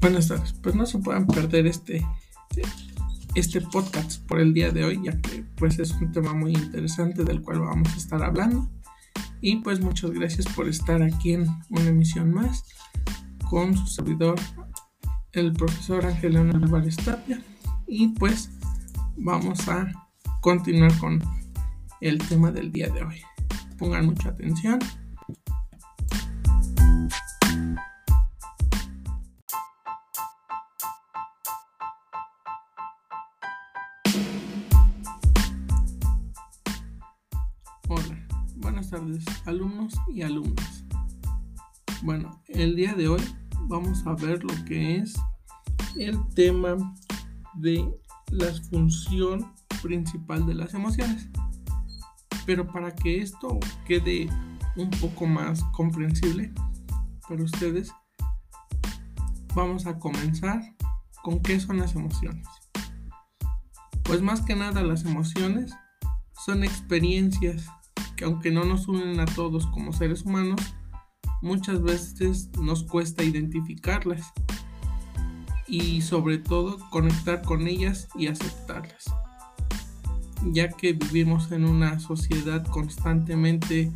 Buenas tardes, pues no se puedan perder este podcast por el día de hoy, ya que pues es un tema muy interesante del cual vamos a estar hablando. Y pues muchas gracias por estar aquí en una emisión más con su servidor, el profesor Ángel Leonor Valestatia. Y pues vamos a continuar con el tema del día de hoy. Pongan mucha atención. Hola, buenas tardes alumnos y alumnas. Bueno, el día de hoy vamos a ver lo que es el tema de la función principal de las emociones. Pero para que esto quede un poco más comprensible para ustedes, vamos a comenzar con qué son las emociones. Pues más que nada las emociones son experiencias que, aunque no nos unen a todos como seres humanos, muchas veces nos cuesta identificarlas y sobre todo conectar con ellas y aceptarlas, ya que vivimos en una sociedad constantemente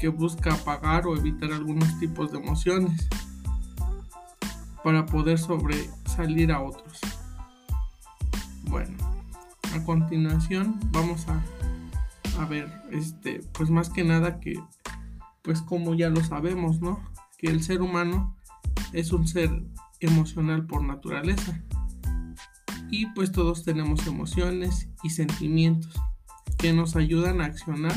que busca apagar o evitar algunos tipos de emociones para poder sobresalir a otros. Bueno, a continuación vamos a ver pues más que nada que, pues como ya lo sabemos, ¿no?, que el ser humano es un ser emocional por naturaleza. Y pues todos tenemos emociones y sentimientos que nos ayudan a accionar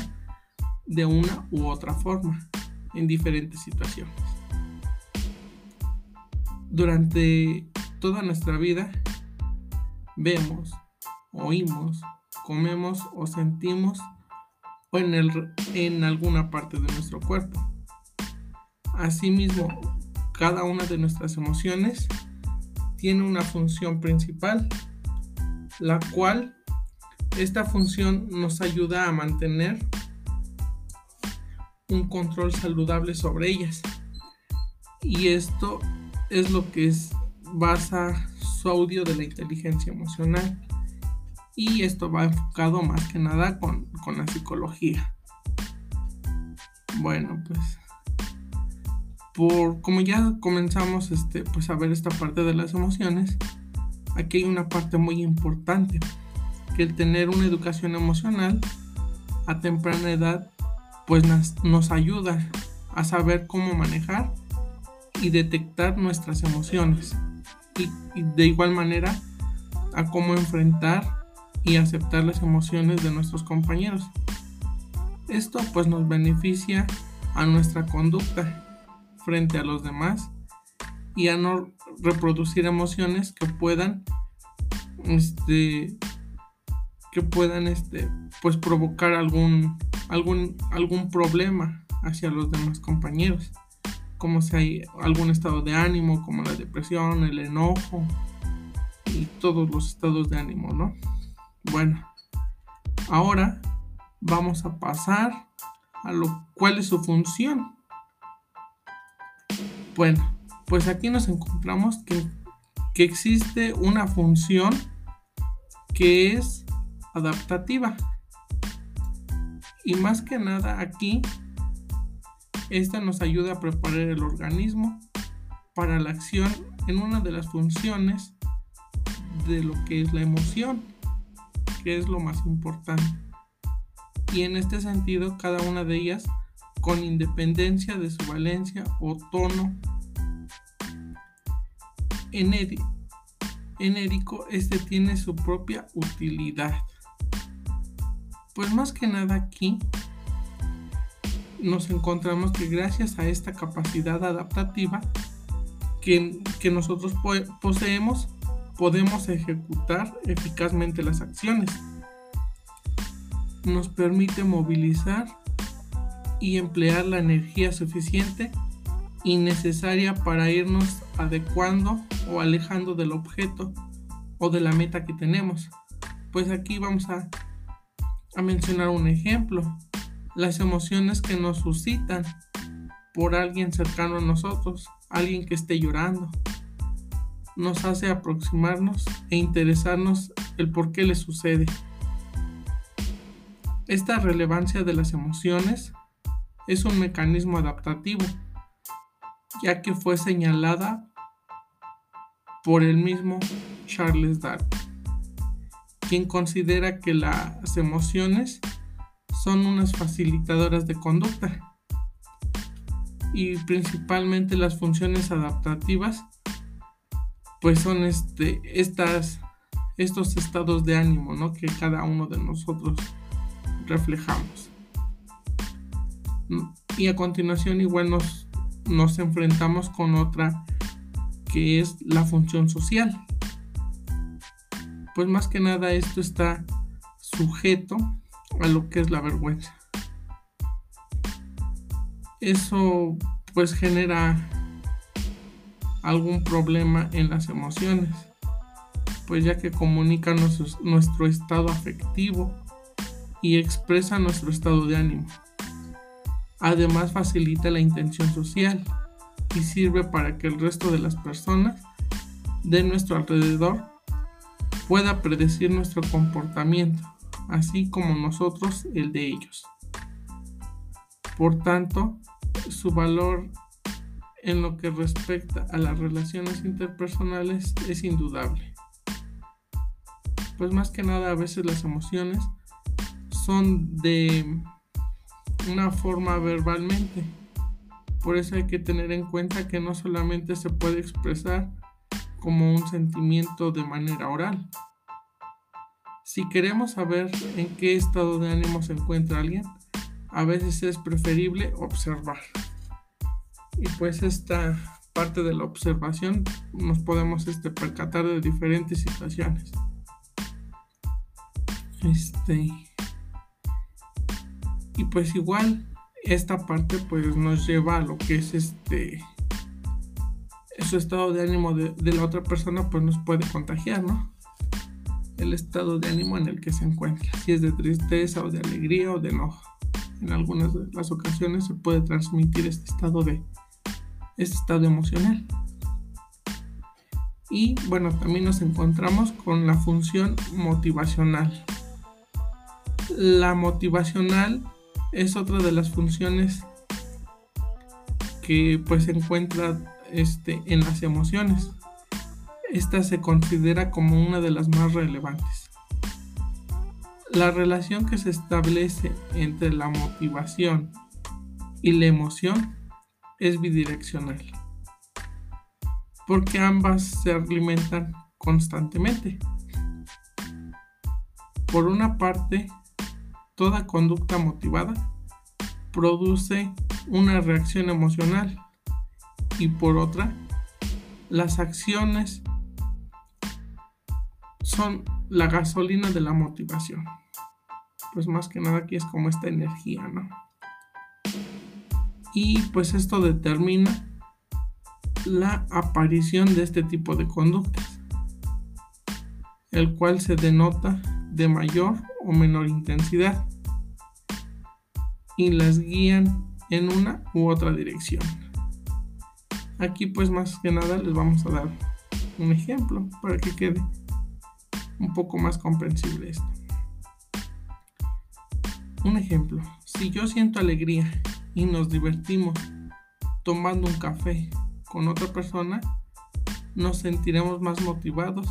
de una u otra forma en diferentes situaciones. Durante toda nuestra vida vemos, oímos, comemos o sentimos o en alguna parte de nuestro cuerpo. Asimismo, cada una de nuestras emociones tiene una función principal, la cual esta función nos ayuda a mantener un control saludable sobre ellas, y esto es lo que basa su audio de la inteligencia emocional, y esto va enfocado más que nada con la psicología. Bueno, pues como ya comenzamos pues a ver esta parte de las emociones, aquí hay una parte muy importante, que el tener una educación emocional a temprana edad pues nos ayuda a saber cómo manejar y detectar nuestras emociones, y de igual manera a cómo enfrentar y aceptar las emociones de nuestros compañeros. Esto pues nos beneficia a nuestra conducta frente a los demás y a no reproducir emociones que puedan pues provocar algún problema hacia los demás compañeros, como si hay algún estado de ánimo como la depresión, el enojo y todos los estados de ánimo, ¿no? Bueno, ahora vamos a pasar a cuál es su función. Bueno, pues aquí nos encontramos que existe una función que es adaptativa. Y más que nada aquí, esta nos ayuda a preparar el organismo para la acción en una de las funciones de lo que es la emoción, que es lo más importante. Y en este sentido, cada una de ellas con independencia de su valencia o tono enérico, tiene su propia utilidad. Pues más que nada aquí nos encontramos que gracias a esta capacidad adaptativa que nosotros poseemos, podemos ejecutar eficazmente las acciones. Nos permite movilizar y emplear la energía suficiente y necesaria para irnos adecuando o alejando del objeto o de la meta que tenemos. Pues aquí vamos a mencionar un ejemplo: las emociones que nos suscitan por alguien cercano a nosotros, alguien que esté llorando, nos hace aproximarnos e interesarnos el por qué les sucede. Esta relevancia de las emociones es un mecanismo adaptativo, ya que fue señalada por el mismo Charles Darwin, quien considera que las emociones son unas facilitadoras de conducta y principalmente las funciones adaptativas, pues son estos estados de ánimo, ¿no?, que cada uno de nosotros reflejamos. Y a continuación igual nos enfrentamos con otra que es la función social. Pues más que nada esto está sujeto a lo que es la vergüenza. Eso pues genera algún problema en las emociones, pues ya que comunica nuestro estado afectivo y expresa nuestro estado de ánimo. Además facilita la intención social y sirve para que el resto de las personas de nuestro alrededor pueda predecir nuestro comportamiento, así como nosotros el de ellos. Por tanto, su valor en lo que respecta a las relaciones interpersonales es indudable. Pues más que nada a veces las emociones son de una forma verbalmente. Por eso hay que tener en cuenta que no solamente se puede expresar como un sentimiento de manera oral. Si queremos saber en qué estado de ánimo se encuentra alguien, a veces es preferible observar. Y pues esta parte de la observación nos podemos percatar de diferentes situaciones. Y pues igual esta parte pues nos lleva a lo que es su estado de ánimo de la otra persona, pues nos puede contagiar, ¿no?, el estado de ánimo en el que se encuentra, si es de tristeza o de alegría o de enojo. En algunas de las ocasiones se puede transmitir este estado emocional. Y bueno, también nos encontramos con la función motivacional. La motivacional es otra de las funciones que pues se encuentra en las emociones. Esta se considera como una de las más relevantes. La relación que se establece entre la motivación y la emoción es bidireccional, porque ambas se alimentan constantemente. Por una parte, toda conducta motivada produce una reacción emocional, y por otra, las acciones son la gasolina de la motivación. Pues más que nada aquí es como esta energía, ¿no? Y pues esto determina la aparición de este tipo de conductas, el cual se denota de mayor o menor intensidad y las guían en una u otra dirección. Aquí pues más que nada les vamos a dar un ejemplo para que quede un poco más comprensible esto. Un ejemplo: si yo siento alegría y nos divertimos tomando un café con otra persona, nos sentiremos más motivados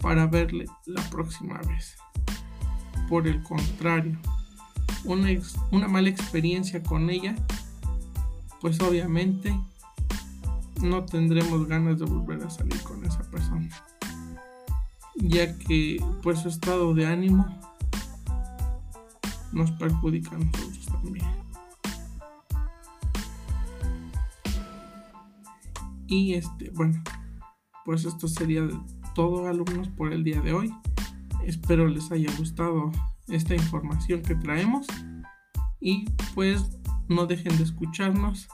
para verle la próxima vez. Por el contrario, una mala experiencia con ella, pues obviamente no tendremos ganas de volver a salir con esa persona, ya que pues su estado de ánimo nos perjudica a nosotros también. Y bueno, pues esto sería todo, alumnos, por el día de hoy. Espero les haya gustado esta información que traemos y pues no dejen de escucharnos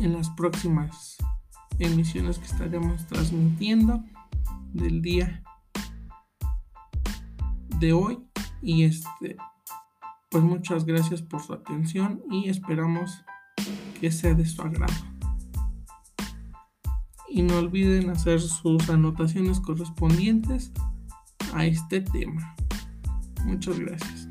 en las próximas emisiones que estaremos transmitiendo del día de hoy. Y pues muchas gracias por su atención y esperamos que sea de su agrado. y no olviden hacer sus anotaciones correspondientes a este tema. Muchas gracias.